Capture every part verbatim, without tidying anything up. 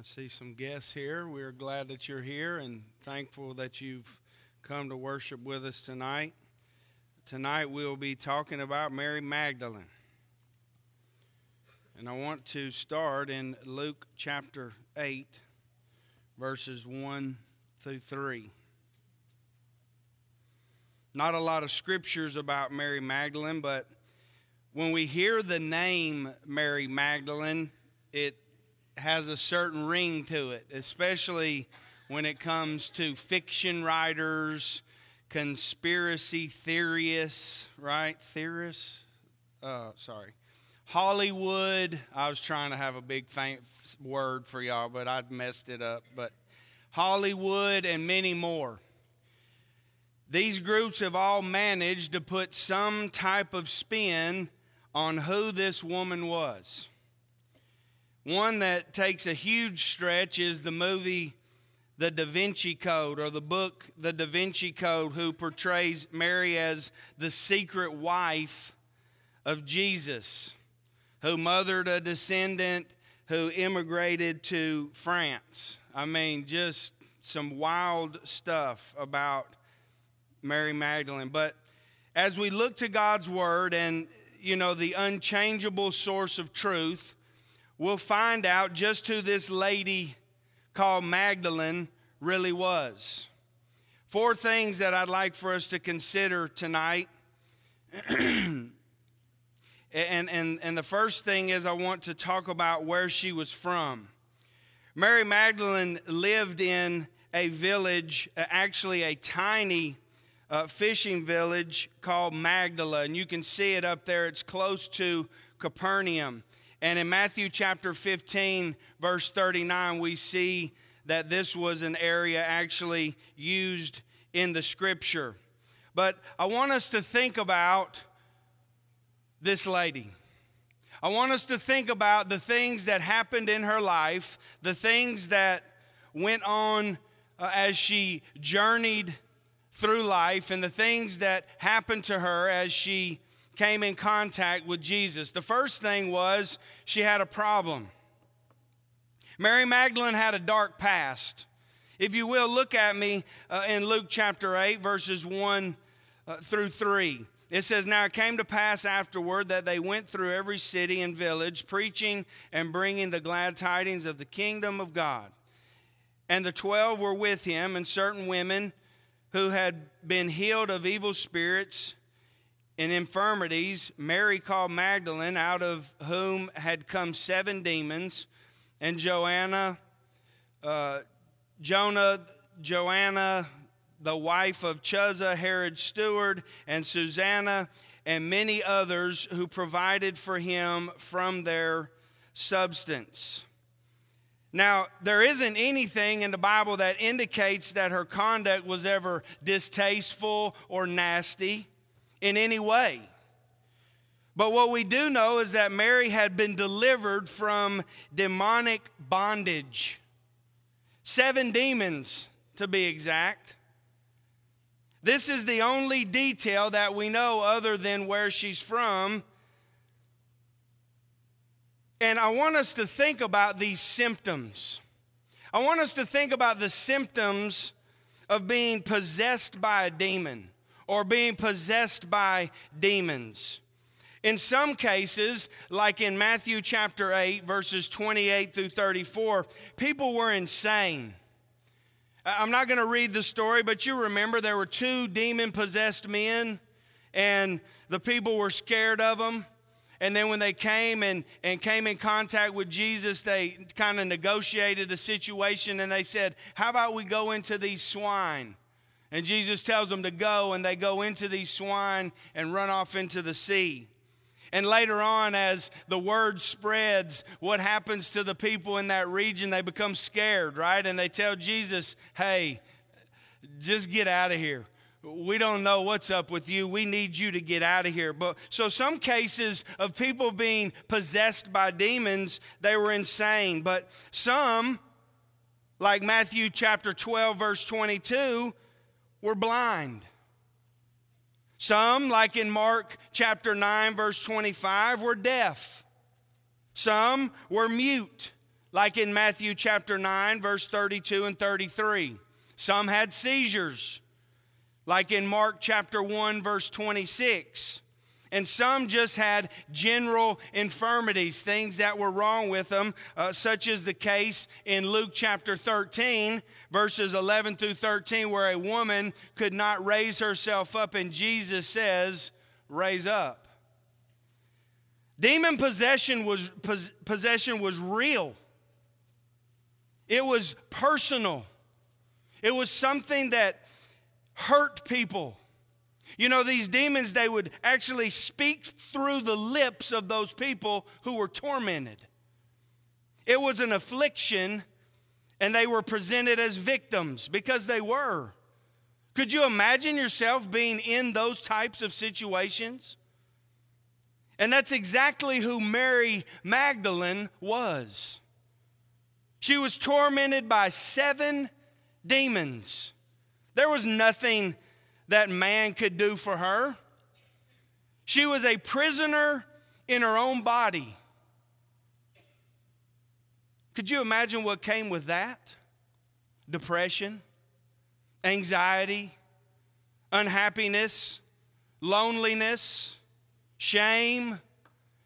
I see some guests here. We're glad that you're here and thankful that you've come to worship with us tonight. Tonight we'll be talking about Mary Magdalene. And I want to start in Luke chapter eight, verses one through three. Not a lot of scriptures about Mary Magdalene, but when we hear the name Mary Magdalene, it has a certain ring to it, especially when it comes to fiction writers, conspiracy theorists, right? Theorists? Uh, sorry. Hollywood. I was trying to have a big faint word for y'all, but I messed it up. But Hollywood and many more. These groups have all managed to put some type of spin on who this woman was. One that takes a huge stretch is the movie The Da Vinci Code, or the book The Da Vinci Code, who portrays Mary as the secret wife of Jesus, who mothered a descendant who immigrated to France. I mean, just some wild stuff about Mary Magdalene. But as we look to God's Word and, you know, the unchangeable source of truth, we'll find out just who this lady called Magdalene really was. Four things that I'd like for us to consider tonight. and, and, and the first thing is I want to talk about where she was from. Mary Magdalene lived in a village, actually a tiny Uh, fishing village called Magdala, and you can see it up there. It's close to Capernaum. And in Matthew chapter fifteen, verse thirty-nine, we see that this was an area actually used in the scripture. But I want us to think about this lady. I want us to think about the things that happened in her life, the things that went on uh, as she journeyed through life, and the things that happened to her as she came in contact with Jesus. The first thing was she had a problem. Mary Magdalene had a dark past. If you will, look at me uh, in Luke chapter eight, verses one uh, through three. It says, "Now it came to pass afterward that they went through every city and village, preaching and bringing the glad tidings of the kingdom of God. And the twelve were with him, and certain women who had been healed of evil spirits and infirmities, Mary called Magdalene, out of whom had come seven demons, and Joanna, uh, Jonah, Joanna, the wife of Chuzza, Herod's steward, and Susanna, and many others who provided for him from their substance." Now, there isn't anything in the Bible that indicates that her conduct was ever distasteful or nasty in any way. But what we do know is that Mary had been delivered from demonic bondage. Seven demons, to be exact. This is the only detail that we know other than where she's from. And I want us to think about these symptoms. I want us to think about the symptoms of being possessed by a demon or being possessed by demons. In some cases, like in Matthew chapter eight, verses twenty-eight through thirty-four, people were insane. I'm not going to read the story, but you remember there were two demon-possessed men, and the people were scared of them. And then when they came and, and came in contact with Jesus, they kind of negotiated a situation, and they said, "How about we go into these swine?" And Jesus tells them to go, and they go into these swine and run off into the sea. And later on, as the word spreads, what happens to the people in that region? They become scared, right? And they tell Jesus, "Hey, just get out of here. We don't know what's up with you. We need you to get out of here." But so some cases of people being possessed by demons, they were insane. But some, like Matthew chapter twelve, verse twenty-two, were blind. Some, like in Mark chapter nine, verse twenty-five, were deaf. Some were mute, like in Matthew chapter nine, verse thirty-two and thirty-three. Some had seizures, like in Mark chapter one, verse twenty-six. And some just had general infirmities, things that were wrong with them, uh, such as the case in Luke chapter thirteen, verses eleven through thirteen, where a woman could not raise herself up, and Jesus says, raise up. Demon possession was, pos- possession was real. It was personal. It was something that hurt people. You know, these demons, they would actually speak through the lips of those people who were tormented. It was an affliction, and they were presented as victims because they were. Could you imagine yourself being in those types of situations? And that's exactly who Mary Magdalene was. She was tormented by seven demons. There was nothing that man could do for her. She was a prisoner in her own body. Could you imagine what came with that? Depression, anxiety, unhappiness, loneliness, shame,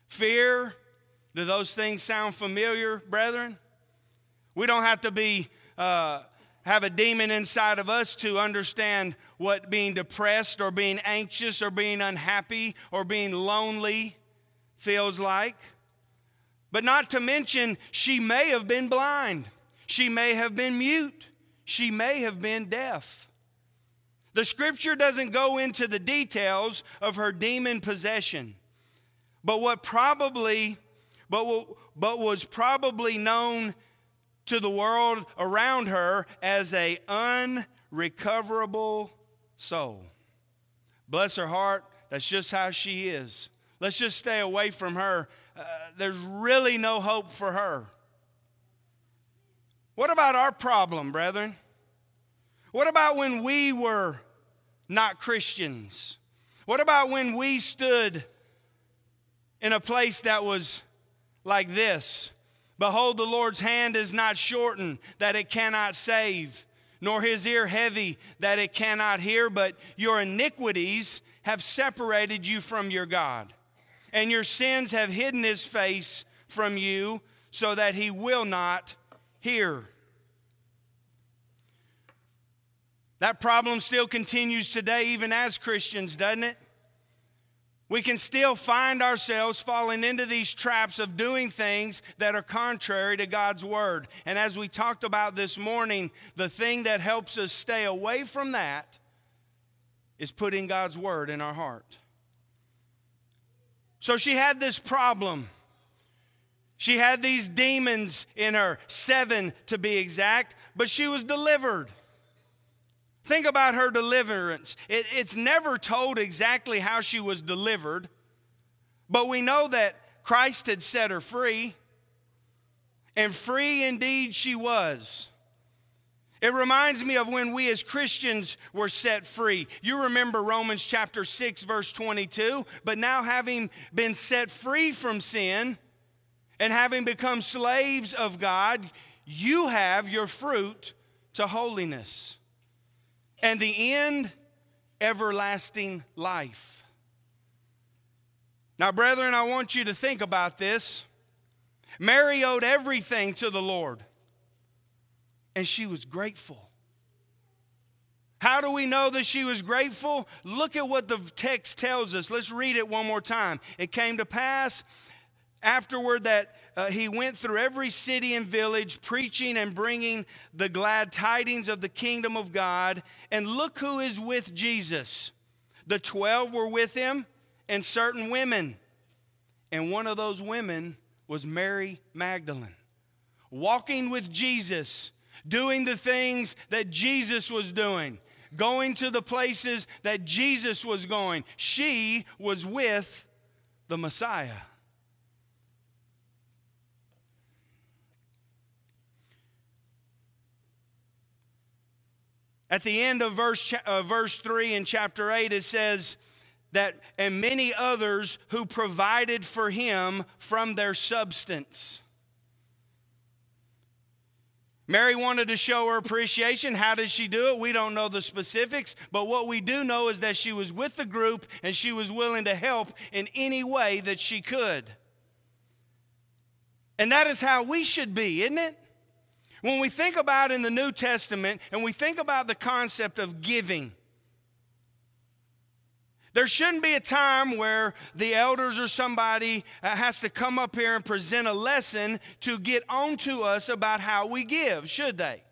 fear. Do those things sound familiar, brethren? We don't have to be uh, have a demon inside of us to understand what being depressed or being anxious or being unhappy or being lonely feels like. But not to mention, she may have been blind. She may have been mute. She may have been deaf. The scripture doesn't go into the details of her demon possession. But what probably, but, but was probably known to the world around her as a unrecoverable soul. Bless her heart, that's just how she is. Let's just stay away from her. Uh, there's really no hope for her. What about our problem, brethren? What about when we were not Christians? What about when we stood in a place that was like this? Behold, the Lord's hand is not shortened, that it cannot save, nor his ear heavy, that it cannot hear, but your iniquities have separated you from your God, and your sins have hidden his face from you, so that he will not hear. That problem still continues today, even as Christians, doesn't it? We can still find ourselves falling into these traps of doing things that are contrary to God's word. And as we talked about this morning, the thing that helps us stay away from that is putting God's word in our heart. So she had this problem. She had these demons in her, seven to be exact, but she was delivered. Think about her deliverance. It, it's never told exactly how she was delivered, but we know that Christ had set her free, and free indeed she was. It reminds me of when we as Christians were set free. You remember Romans chapter six, verse twenty-two, but now having been set free from sin and having become slaves of God, you have your fruit to holiness, and the end, everlasting life. Now, brethren, I want you to think about this. Mary owed everything to the Lord, and she was grateful. How do we know that she was grateful? Look at what the text tells us. Let's read it one more time. It came to pass afterward that uh, he went through every city and village, preaching and bringing the glad tidings of the kingdom of God. And look who is with Jesus. The twelve were with him, and certain women. And one of those women was Mary Magdalene, walking with Jesus, doing the things that Jesus was doing, going to the places that Jesus was going. She was with the Messiah. At the end of verse, uh, verse three in chapter eight, it says that, and many others who provided for him from their substance. Mary wanted to show her appreciation. How did she do it? We don't know the specifics, but what we do know is that she was with the group and she was willing to help in any way that she could. And that is how we should be, isn't it? When we think about in the New Testament and we think about the concept of giving, there shouldn't be a time where the elders or somebody has to come up here and present a lesson to get on to us about how we give, should they?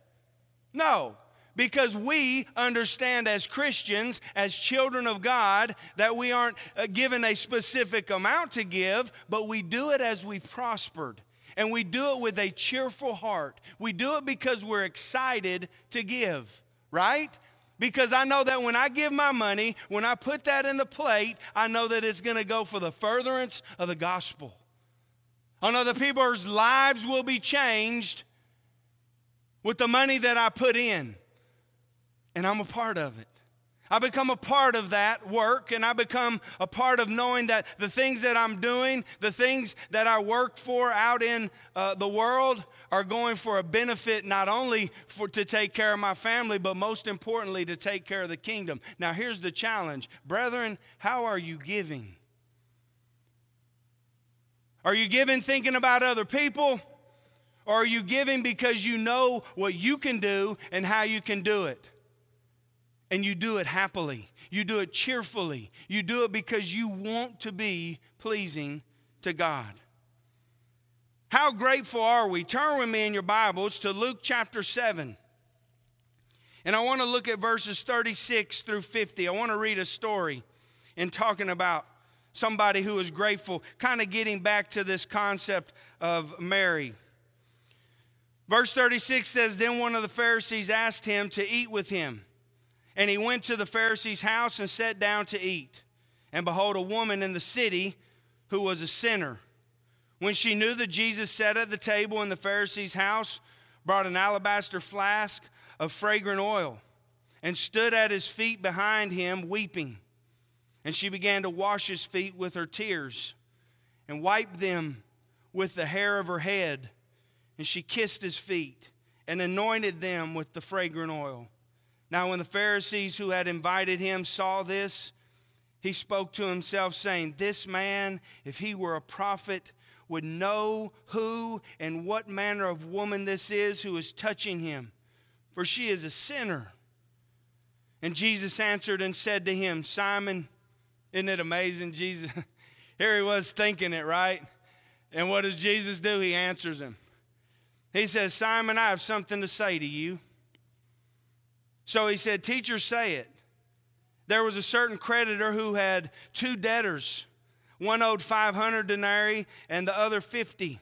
No, because we understand as Christians, as children of God, that we aren't given a specific amount to give, but we do it as we've prospered. And we do it with a cheerful heart. We do it because we're excited to give, right? Because I know that when I give my money, when I put that in the plate, I know that it's going to go for the furtherance of the gospel. I know the people's lives will be changed with the money that I put in. And I'm a part of it. I become a part of that work, and I become a part of knowing that the things that I'm doing, the things that I work for out in uh, the world are going for a benefit not only for to take care of my family, but most importantly to take care of the kingdom. Now here's the challenge. Brethren, how are you giving? Are you giving thinking about other people? Or are you giving because you know what you can do and how you can do it? And you do it happily. You do it cheerfully. You do it because you want to be pleasing to God. How grateful are we? Turn with me in your Bibles to Luke chapter seven. And I want to look at verses thirty-six through fifty. I want to read a story in talking about somebody who is grateful, kind of getting back to this concept of Mary. Verse thirty-six says, "Then one of the Pharisees asked him to eat with him. And he went to the Pharisee's house and sat down to eat. And behold, a woman in the city who was a sinner, when she knew that Jesus sat at the table in the Pharisee's house, brought an alabaster flask of fragrant oil and stood at his feet behind him weeping. And she began to wash his feet with her tears and wiped them with the hair of her head. And she kissed his feet and anointed them with the fragrant oil. Now when the Pharisees who had invited him saw this, he spoke to himself, saying, 'This man, if he were a prophet, would know who and what manner of woman this is who is touching him, for she is a sinner.' And Jesus answered and said to him, 'Simon,'" isn't it amazing? Jesus, here he was thinking it, right? And what does Jesus do? He answers him. He says, "Simon, I have something to say to you." So he said, "Teacher, say it." "There was a certain creditor who had two debtors. One owed five hundred denarii and the other fifty.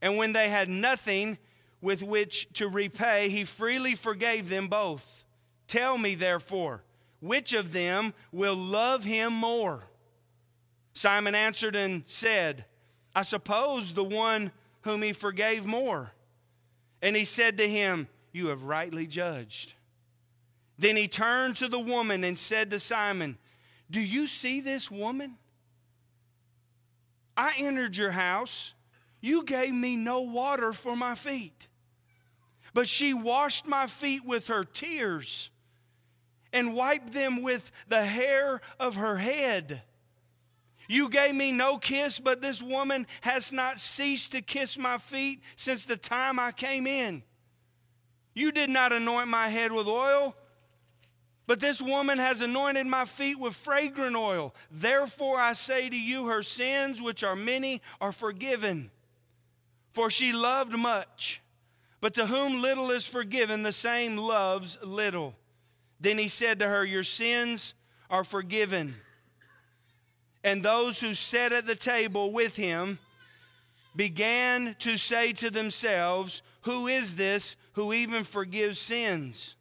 And when they had nothing with which to repay, he freely forgave them both. Tell me, therefore, which of them will love him more?' Simon answered and said, 'I suppose the one whom he forgave more.' And he said to him, 'You have rightly judged.' Then he turned to the woman and said to Simon, 'Do you see this woman? I entered your house. You gave me no water for my feet, but she washed my feet with her tears and wiped them with the hair of her head. You gave me no kiss, but this woman has not ceased to kiss my feet since the time I came in. You did not anoint my head with oil, but this woman has anointed my feet with fragrant oil. Therefore I say to you, her sins, which are many, are forgiven. For she loved much, but to whom little is forgiven, the same loves little.' Then he said to her, 'Your sins are forgiven.' And those who sat at the table with him began to say to themselves, 'Who is this who even forgives sins?'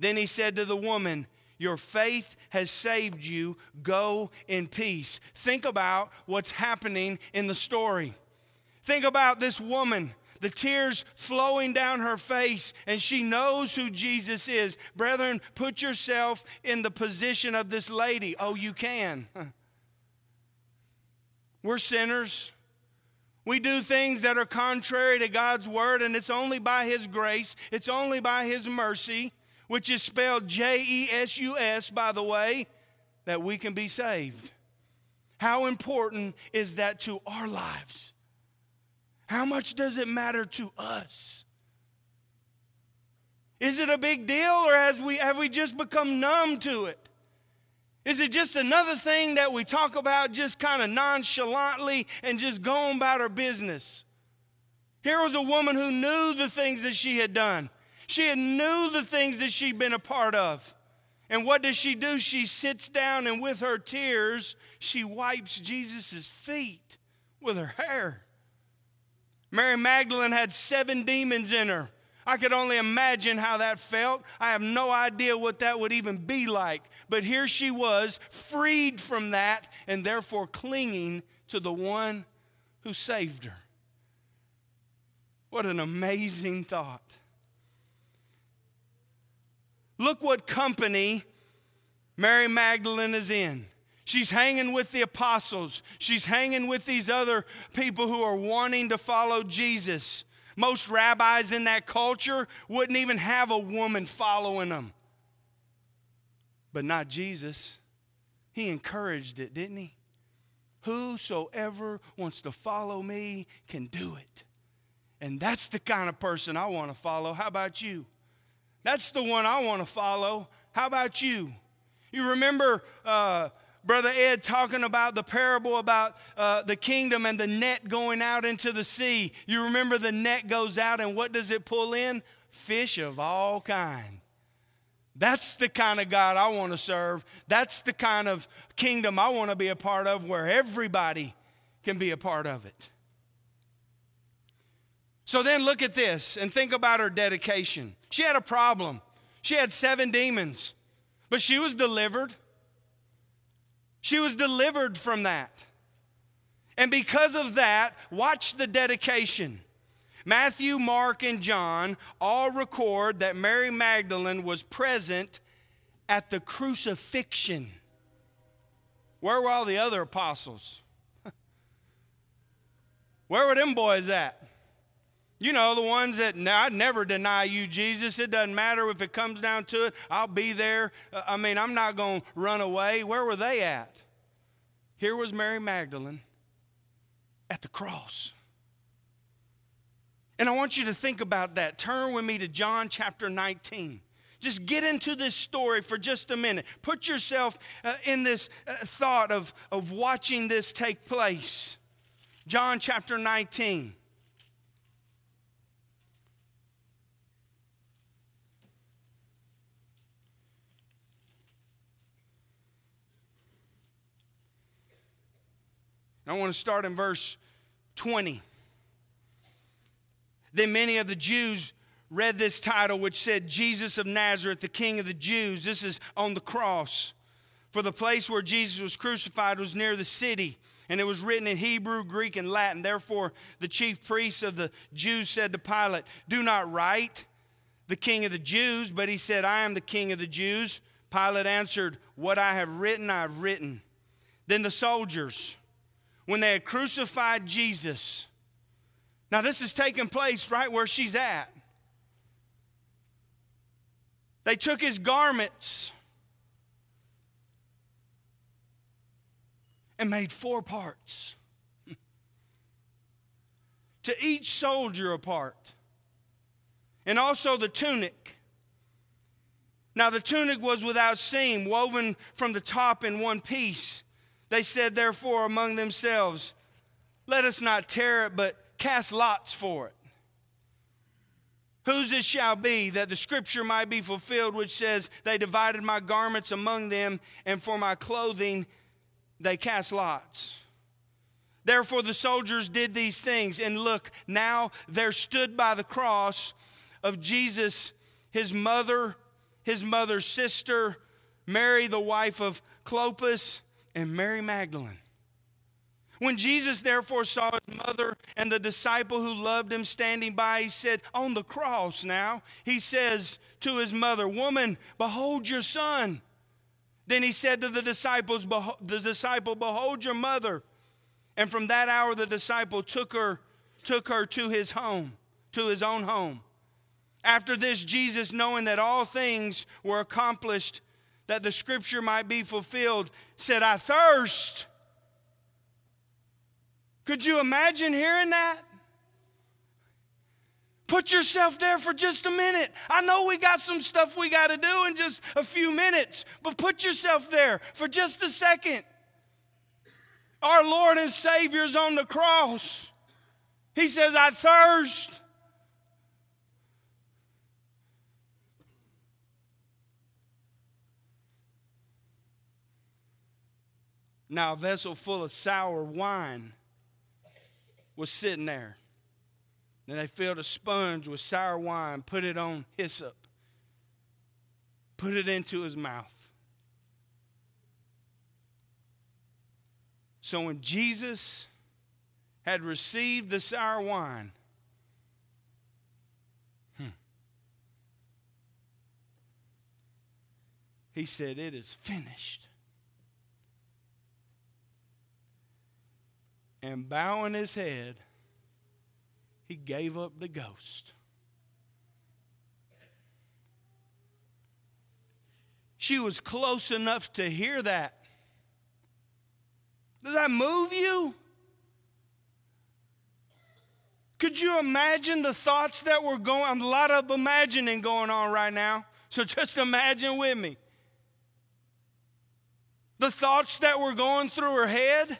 Then he said to the woman, 'Your faith has saved you. Go in peace.'" Think about what's happening in the story. Think about this woman, the tears flowing down her face, and she knows who Jesus is. Brethren, put yourself in the position of this lady. Oh, you can. We're sinners. We do things that are contrary to God's word, and it's only by his grace. It's only by his mercy, which is spelled J E S U S, by the way, that we can be saved. How important is that to our lives? How much does it matter to us? Is it a big deal, or has we, have we just become numb to it? Is it just another thing that we talk about just kind of nonchalantly and just going about our business? Here was a woman who knew the things that she had done. She had knew the things that she'd been a part of. And what does she do? She sits down, and with her tears, she wipes Jesus' feet with her hair. Mary Magdalene had seven demons in her. I could only imagine how that felt. I have no idea what that would even be like. But here she was, freed from that, and therefore clinging to the one who saved her. What an amazing thought. Look what company Mary Magdalene is in. She's hanging with the apostles. She's hanging with these other people who are wanting to follow Jesus. Most rabbis in that culture wouldn't even have a woman following them. But not Jesus. He encouraged it, didn't he? Whosoever wants to follow me can do it. And that's the kind of person I want to follow. How about you? That's the one I want to follow. How about you? You remember uh, Brother Ed talking about the parable about uh, the kingdom and the net going out into the sea. You remember the net goes out, and what does it pull in? Fish of all kinds. That's the kind of God I want to serve. That's the kind of kingdom I want to be a part of, where everybody can be a part of it. So then look at this and think about her dedication. She had a problem. She had seven demons, but she was delivered. She was delivered from that. And because of that, watch the dedication. Matthew, Mark, and John all record that Mary Magdalene was present at the crucifixion. Where were all the other apostles? Where were them boys at? You know, the ones that, no, I'd never deny you, Jesus. It doesn't matter if it comes down to it. I'll be there. I mean, I'm not going to run away. Where were they at? Here was Mary Magdalene at the cross. And I want you to think about that. Turn with me to John chapter nineteen. Just get into this story for just a minute. Put yourself uh, in this uh, thought of, of watching this take place. John chapter nineteen. I want to start in verse twenty. Then many of the Jews read this title, which said, Jesus of Nazareth, the King of the Jews. This is on the cross. For the place where Jesus was crucified was near the city, and it was written in Hebrew, Greek, and Latin. Therefore, the chief priests of the Jews said to Pilate, do not write, the King of the Jews, but he said, I am the King of the Jews. Pilate answered, what I have written, I have written. Then the soldiers, when they had crucified Jesus. Now this is taking place right where she's at. They took his garments and made four parts. To each soldier a part. And also the tunic. Now the tunic was without seam, woven from the top in one piece. They said, therefore, among themselves, let us not tear it, but cast lots for it. Whose it shall be, that the scripture might be fulfilled, which says, they divided my garments among them, and for my clothing they cast lots. Therefore, the soldiers did these things. And look, now there stood by the cross of Jesus, his mother, his mother's sister, Mary, the wife of Clopas, and Mary Magdalene. When Jesus therefore saw his mother and the disciple who loved him standing by, he said, on the cross now, he says to his mother, woman, behold your son. Then he said to the disciples, the disciple, behold your mother. And from that hour the disciple took her, took her to his home, to his own home. After this, Jesus, knowing that all things were accomplished, that the scripture might be fulfilled, said, I thirst. Could you imagine hearing that? Put yourself there for just a minute. I know we got some stuff we got to do in just a few minutes, but put yourself there for just a second. Our Lord and Savior's on the cross. He says, I thirst. Now a vessel full of sour wine was sitting there. Then they filled a sponge with sour wine, put it on hyssop, put it into his mouth. So when Jesus had received the sour wine, hmm, he said, it is finished. And bowing his head, he gave up the ghost. She was close enough to hear that. Does that move you? Could you imagine the thoughts that were going, a lot of imagining going on right now, so just imagine with me. The thoughts that were going through her head,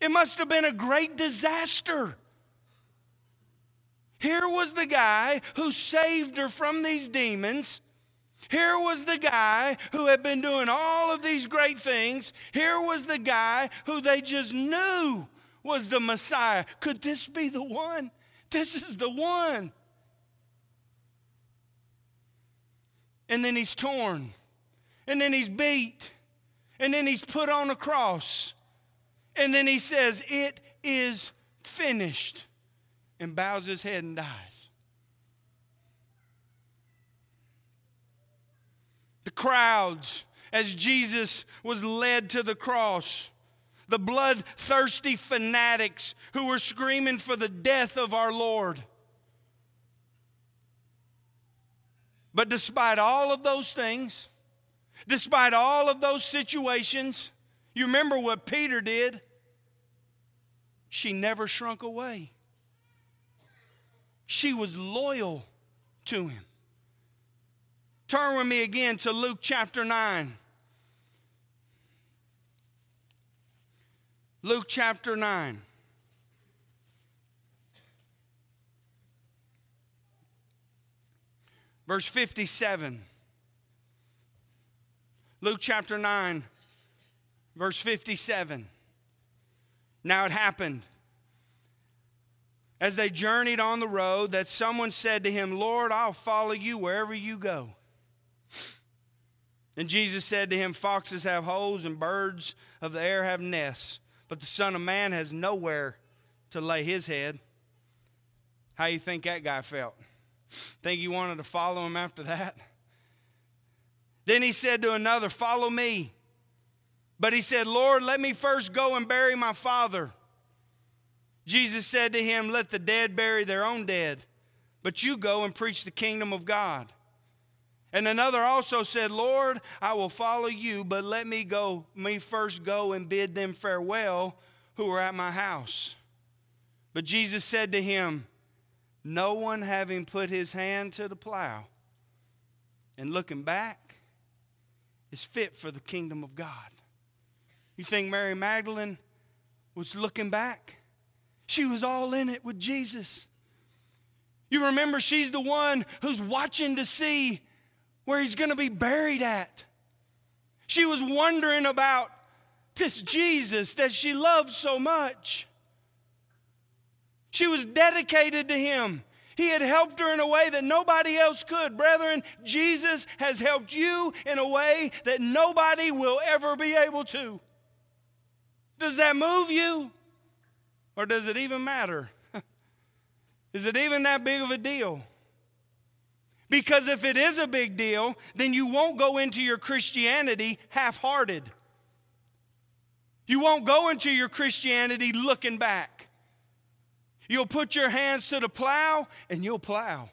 it must have been a great disaster. Here was the guy who saved her from these demons. Here was the guy who had been doing all of these great things. Here was the guy who they just knew was the Messiah. Could this be the one? This is the one. And then he's torn. And then he's beat. And then he's put on a cross. And then he says, it is finished. And bows his head and dies. The crowds, as Jesus was led to the cross, the bloodthirsty fanatics who were screaming for the death of our Lord. But despite all of those things, despite all of those situations, you remember what Peter did? She never shrunk away. She was loyal to him. Turn with me again to Luke chapter nine. Luke chapter nine. Verse fifty-seven. Luke chapter nine, verse fifty-seven. Now it happened, as they journeyed on the road, that someone said to him, Lord, I'll follow you wherever you go. And Jesus said to him, foxes have holes and birds of the air have nests, but the Son of Man has nowhere to lay his head. How you think that guy felt? Think he wanted to follow him after that? Then he said to another, follow me. But he said, Lord, let me first go and bury my father. Jesus said to him, let the dead bury their own dead, but you go and preach the kingdom of God. And another also said, Lord, I will follow you, but let me go, me first go and bid them farewell who are at my house. But Jesus said to him, no one having put his hand to the plow and looking back is fit for the kingdom of God. You think Mary Magdalene was looking back? She was all in it with Jesus. You remember, she's the one who's watching to see where he's going to be buried at. She was wondering about this Jesus that she loved so much. She was dedicated to him. He had helped her in a way that nobody else could. Brethren, Jesus has helped you in a way that nobody will ever be able to. Does that move you? Or does it even matter? Is it even that big of a deal? Because if it is a big deal, then you won't go into your Christianity half-hearted. You won't go into your Christianity looking back. You'll put your hands to the plow and you'll plow.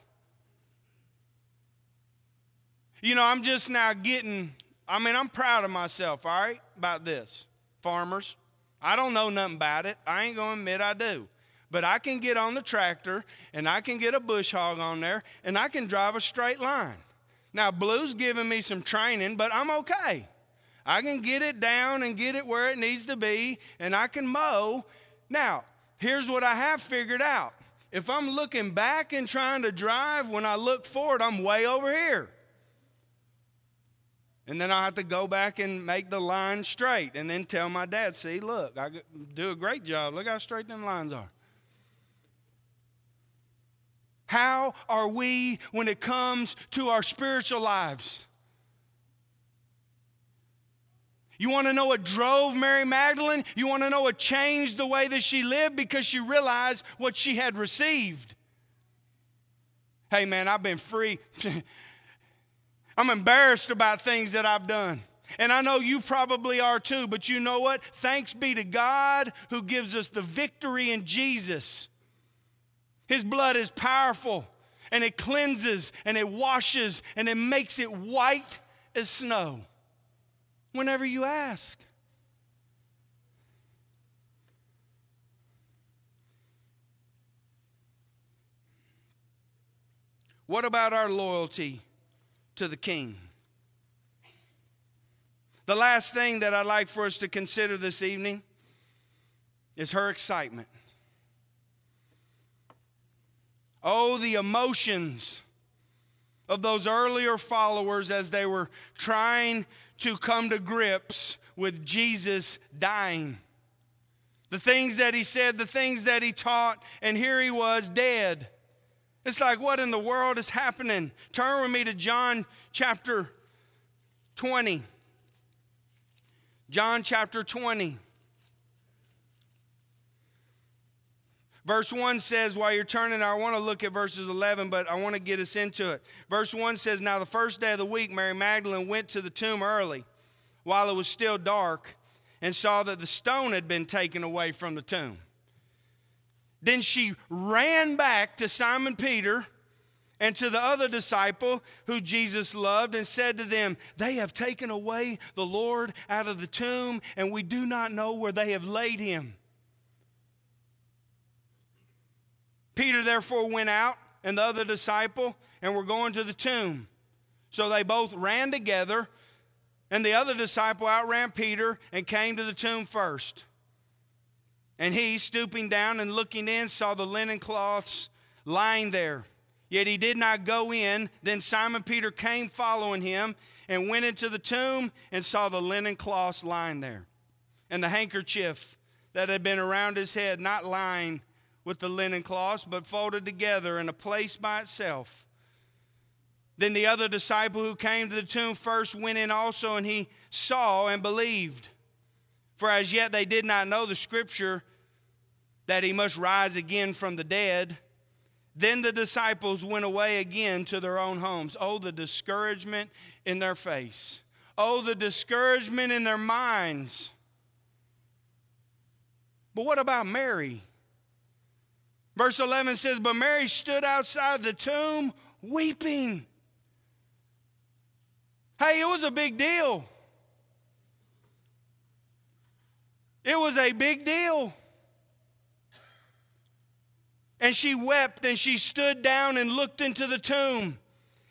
You know, I'm just now getting, I mean, I'm proud of myself, all right, about this. Farmers, I don't know nothing about it. I ain't going to admit I do. But I can get on the tractor and I can get a bush hog on there and I can drive a straight line. Now, Blue's giving me some training, but I'm okay. I can get it down and get it where it needs to be, and I can mow. Now, here's what I have figured out. If I'm looking back and trying to drive, when I look forward, I'm way over here. And then I have to go back and make the line straight and then tell my dad, see, look, I do a great job. Look how straight them lines are. How are we when it comes to our spiritual lives? You want to know what drove Mary Magdalene? You want to know what changed the way that she lived? Because she realized what she had received. Hey, man, I've been free. I'm embarrassed about things that I've done. And I know you probably are too, but you know what? Thanks be to God who gives us the victory in Jesus. His blood is powerful, and it cleanses, and it washes, and it makes it white as snow. Whenever you ask. What about our loyalty to the King? The last thing that I'd like for us to consider this evening is her excitement. Oh, the emotions of those earlier followers as they were trying to come to grips with Jesus dying. The things that he said, the things that he taught, and here he was dead. It's like, what in the world is happening? Turn with me to John chapter twenty. John chapter twenty. Verse one says, while you're turning, I want to look at verses eleven, but I want to get us into it. Verse one says, now the first day of the week, Mary Magdalene went to the tomb early, while it was still dark, and saw that the stone had been taken away from the tomb. Then she ran back to Simon Peter and to the other disciple who Jesus loved and said to them, they have taken away the Lord out of the tomb, and we do not know where they have laid him. Peter therefore went out and the other disciple and were going to the tomb. So they both ran together, and the other disciple outran Peter and came to the tomb first. And he, stooping down and looking in, saw the linen cloths lying there. Yet he did not go in. Then Simon Peter came following him and went into the tomb and saw the linen cloths lying there, and the handkerchief that had been around his head not lying with the linen cloths, but folded together in a place by itself. Then the other disciple who came to the tomb first went in also, and he saw and believed. For as yet they did not know the scripture, that he must rise again from the dead. Then the disciples went away again to their own homes. Oh, the discouragement in their face. Oh, the discouragement in their minds. But what about Mary? Verse eleven says, but Mary stood outside the tomb weeping. Hey, it was a big deal. It was a big deal. And she wept, and she stood down and looked into the tomb.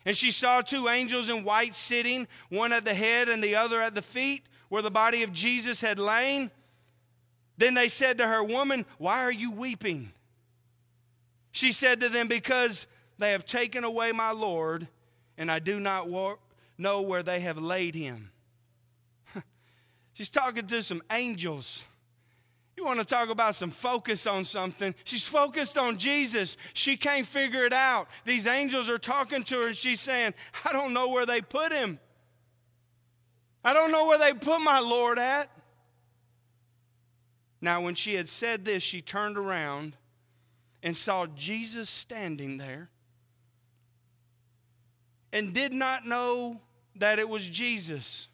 And she saw two angels in white sitting, one at the head and the other at the feet, where the body of Jesus had lain. Then they said to her, woman, why are you weeping? She said to them, because they have taken away my Lord, and I do not war- know where they have laid him. She's talking to some angels. You want to talk about some focus on something? She's focused on Jesus. She can't figure it out. These angels are talking to her, and she's saying, I don't know where they put him. I don't know where they put my Lord at. Now, when she had said this, she turned around and saw Jesus standing there, and did not know that it was Jesus.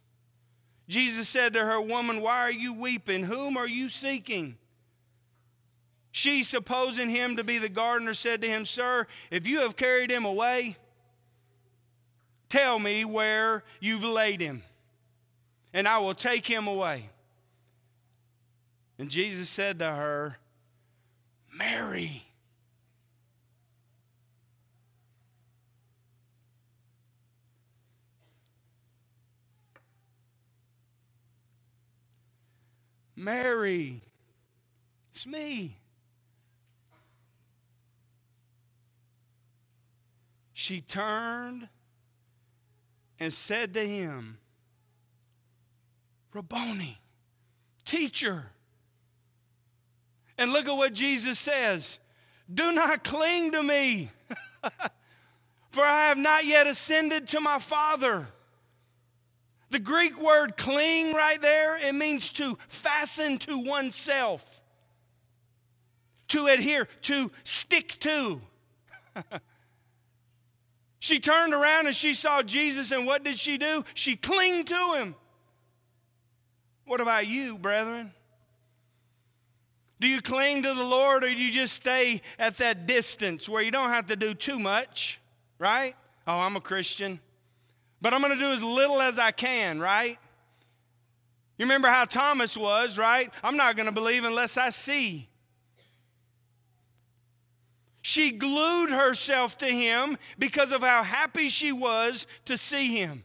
Jesus said to her, "Woman, why are you weeping? Whom are you seeking?" She, supposing him to be the gardener, said to him, "Sir, if you have carried him away, tell me where you've laid him, and I will take him away." And Jesus said to her, "Mary." Mary, it's me. She turned and said to him, "Rabboni, teacher." And look at what Jesus says. "Do not cling to me, for I have not yet ascended to my Father." The Greek word "cling" right there, it means to fasten to oneself, to adhere, to stick to. She turned around and she saw Jesus, and what did she do? She clung to him. What about you, brethren? Do you cling to the Lord, or do you just stay at that distance where you don't have to do too much, right? Oh, I'm a Christian, but I'm going to do as little as I can, right? You remember how Thomas was, right? "I'm not going to believe unless I see." She glued herself to him because of how happy she was to see him.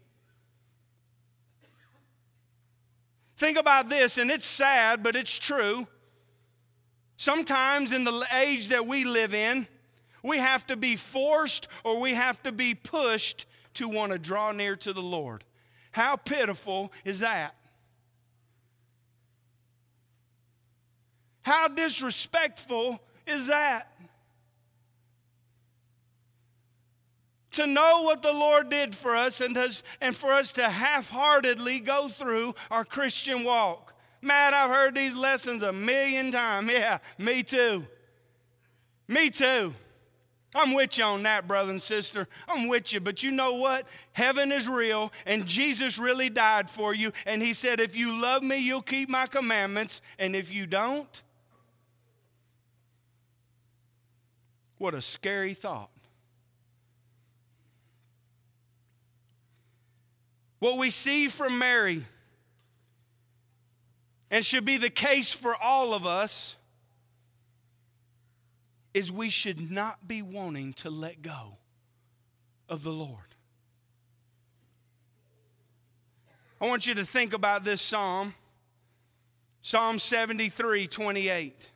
Think about this, and it's sad, but it's true. Sometimes in the age that we live in, we have to be forced or we have to be pushed to want to draw near to the Lord. How pitiful is that? How disrespectful is that? To know what the Lord did for us and, does, and for us to half-heartedly go through our Christian walk. Matt, I've heard these lessons a million times. Yeah, me too. Me too. I'm with you on that, brother and sister. I'm with you. But you know what? Heaven is real, and Jesus really died for you. And he said, if you love me, you'll keep my commandments. And if you don't, what a scary thought. What we see from Mary, and should be the case for all of us, is we should not be wanting to let go of the Lord. I want you to think about this psalm, Psalm seventy-three, twenty-eight.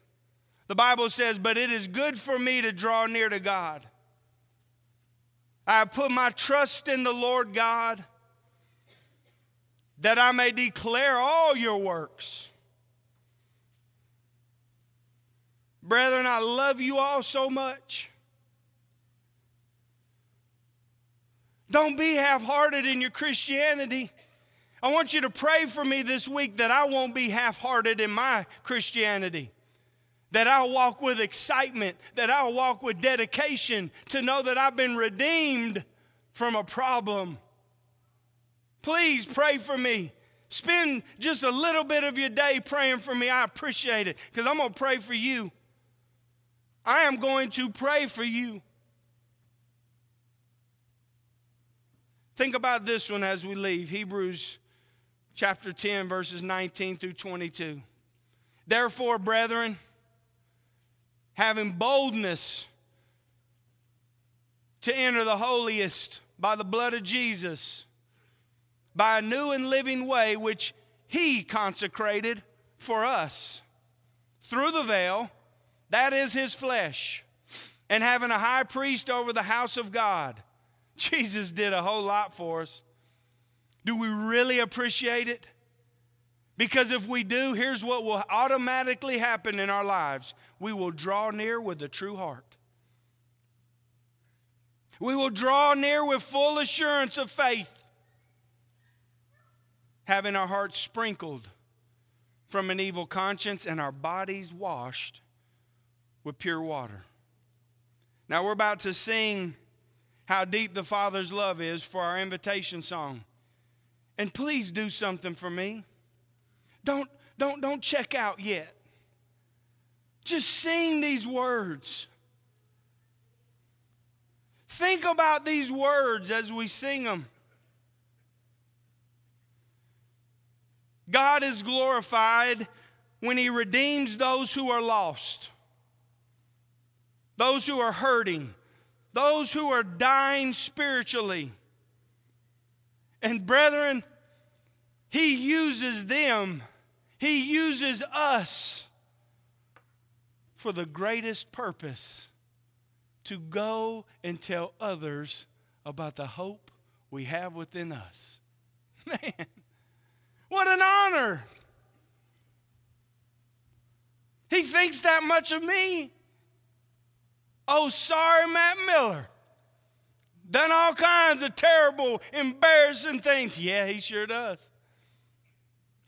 The Bible says, "But it is good for me to draw near to God. I have put my trust in the Lord God, that I may declare all your works." Brethren, I love you all so much. Don't be half-hearted in your Christianity. I want you to pray for me this week that I won't be half-hearted in my Christianity, that I'll walk with excitement, that I'll walk with dedication to know that I've been redeemed from a problem. Please pray for me. Spend just a little bit of your day praying for me. I appreciate it, because I'm going to pray for you. I am going to pray for you. Think about this one as we leave. Hebrews chapter ten, verses nineteen through twenty-two. "Therefore, brethren, having boldness to enter the holiest by the blood of Jesus, by a new and living way which he consecrated for us through the veil, that is his flesh, and having a high priest over the house of God." Jesus did a whole lot for us. Do we really appreciate it? Because if we do, here's what will automatically happen in our lives. We will draw near with a true heart. We will draw near with full assurance of faith, having our hearts sprinkled from an evil conscience and our bodies washed with pure water. Now we're about to sing "How Deep the Father's Love Is" for our invitation song. And please do something for me. Don't, don't, don't check out yet. Just sing these words. Think about these words as we sing them. God is glorified when He redeems those who are lost, those who are hurting, those who are dying spiritually. And brethren, He uses them, He uses us for the greatest purpose, to go and tell others about the hope we have within us. Man, what an honor. He thinks that much of me. Oh, sorry, Matt Miller. Done all kinds of terrible, embarrassing things. Yeah, he sure does.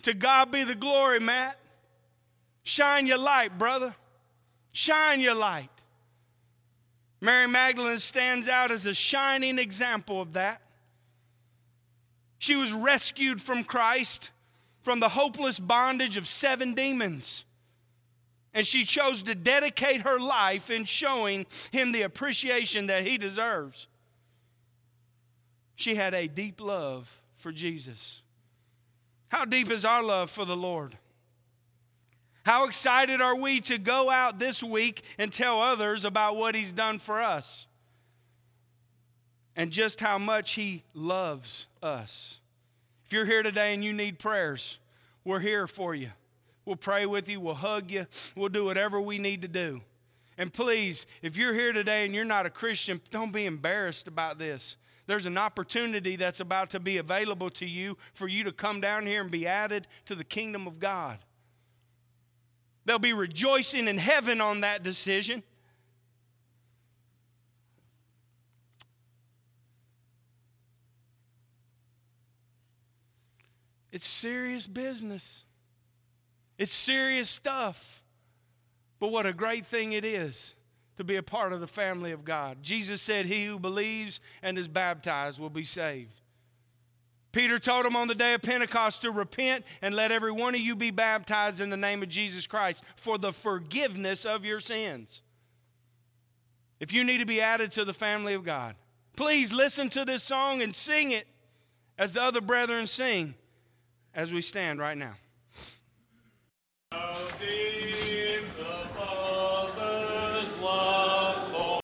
To God be the glory, Matt. Shine your light, brother. Shine your light. Mary Magdalene stands out as a shining example of that. She was rescued from Christ, from the hopeless bondage of seven demons. And she chose to dedicate her life in showing Him the appreciation that He deserves. She had a deep love for Jesus. How deep is our love for the Lord? How excited are we to go out this week and tell others about what He's done for us and just how much He loves us? If you're here today and you need prayers, we're here for you. We'll pray with you. We'll hug you. We'll do whatever we need to do. And please, if you're here today and you're not a Christian, don't be embarrassed about this. There's an opportunity that's about to be available to you for you to come down here and be added to the kingdom of God. They'll be rejoicing in heaven on that decision. It's serious business. It's serious stuff. But what a great thing it is to be a part of the family of God. Jesus said, "He who believes and is baptized will be saved." Peter told him on the day of Pentecost to repent and let every one of you be baptized in the name of Jesus Christ for the forgiveness of your sins. If you need to be added to the family of God, please listen to this song and sing it as the other brethren sing as we stand right now. Oh, dear.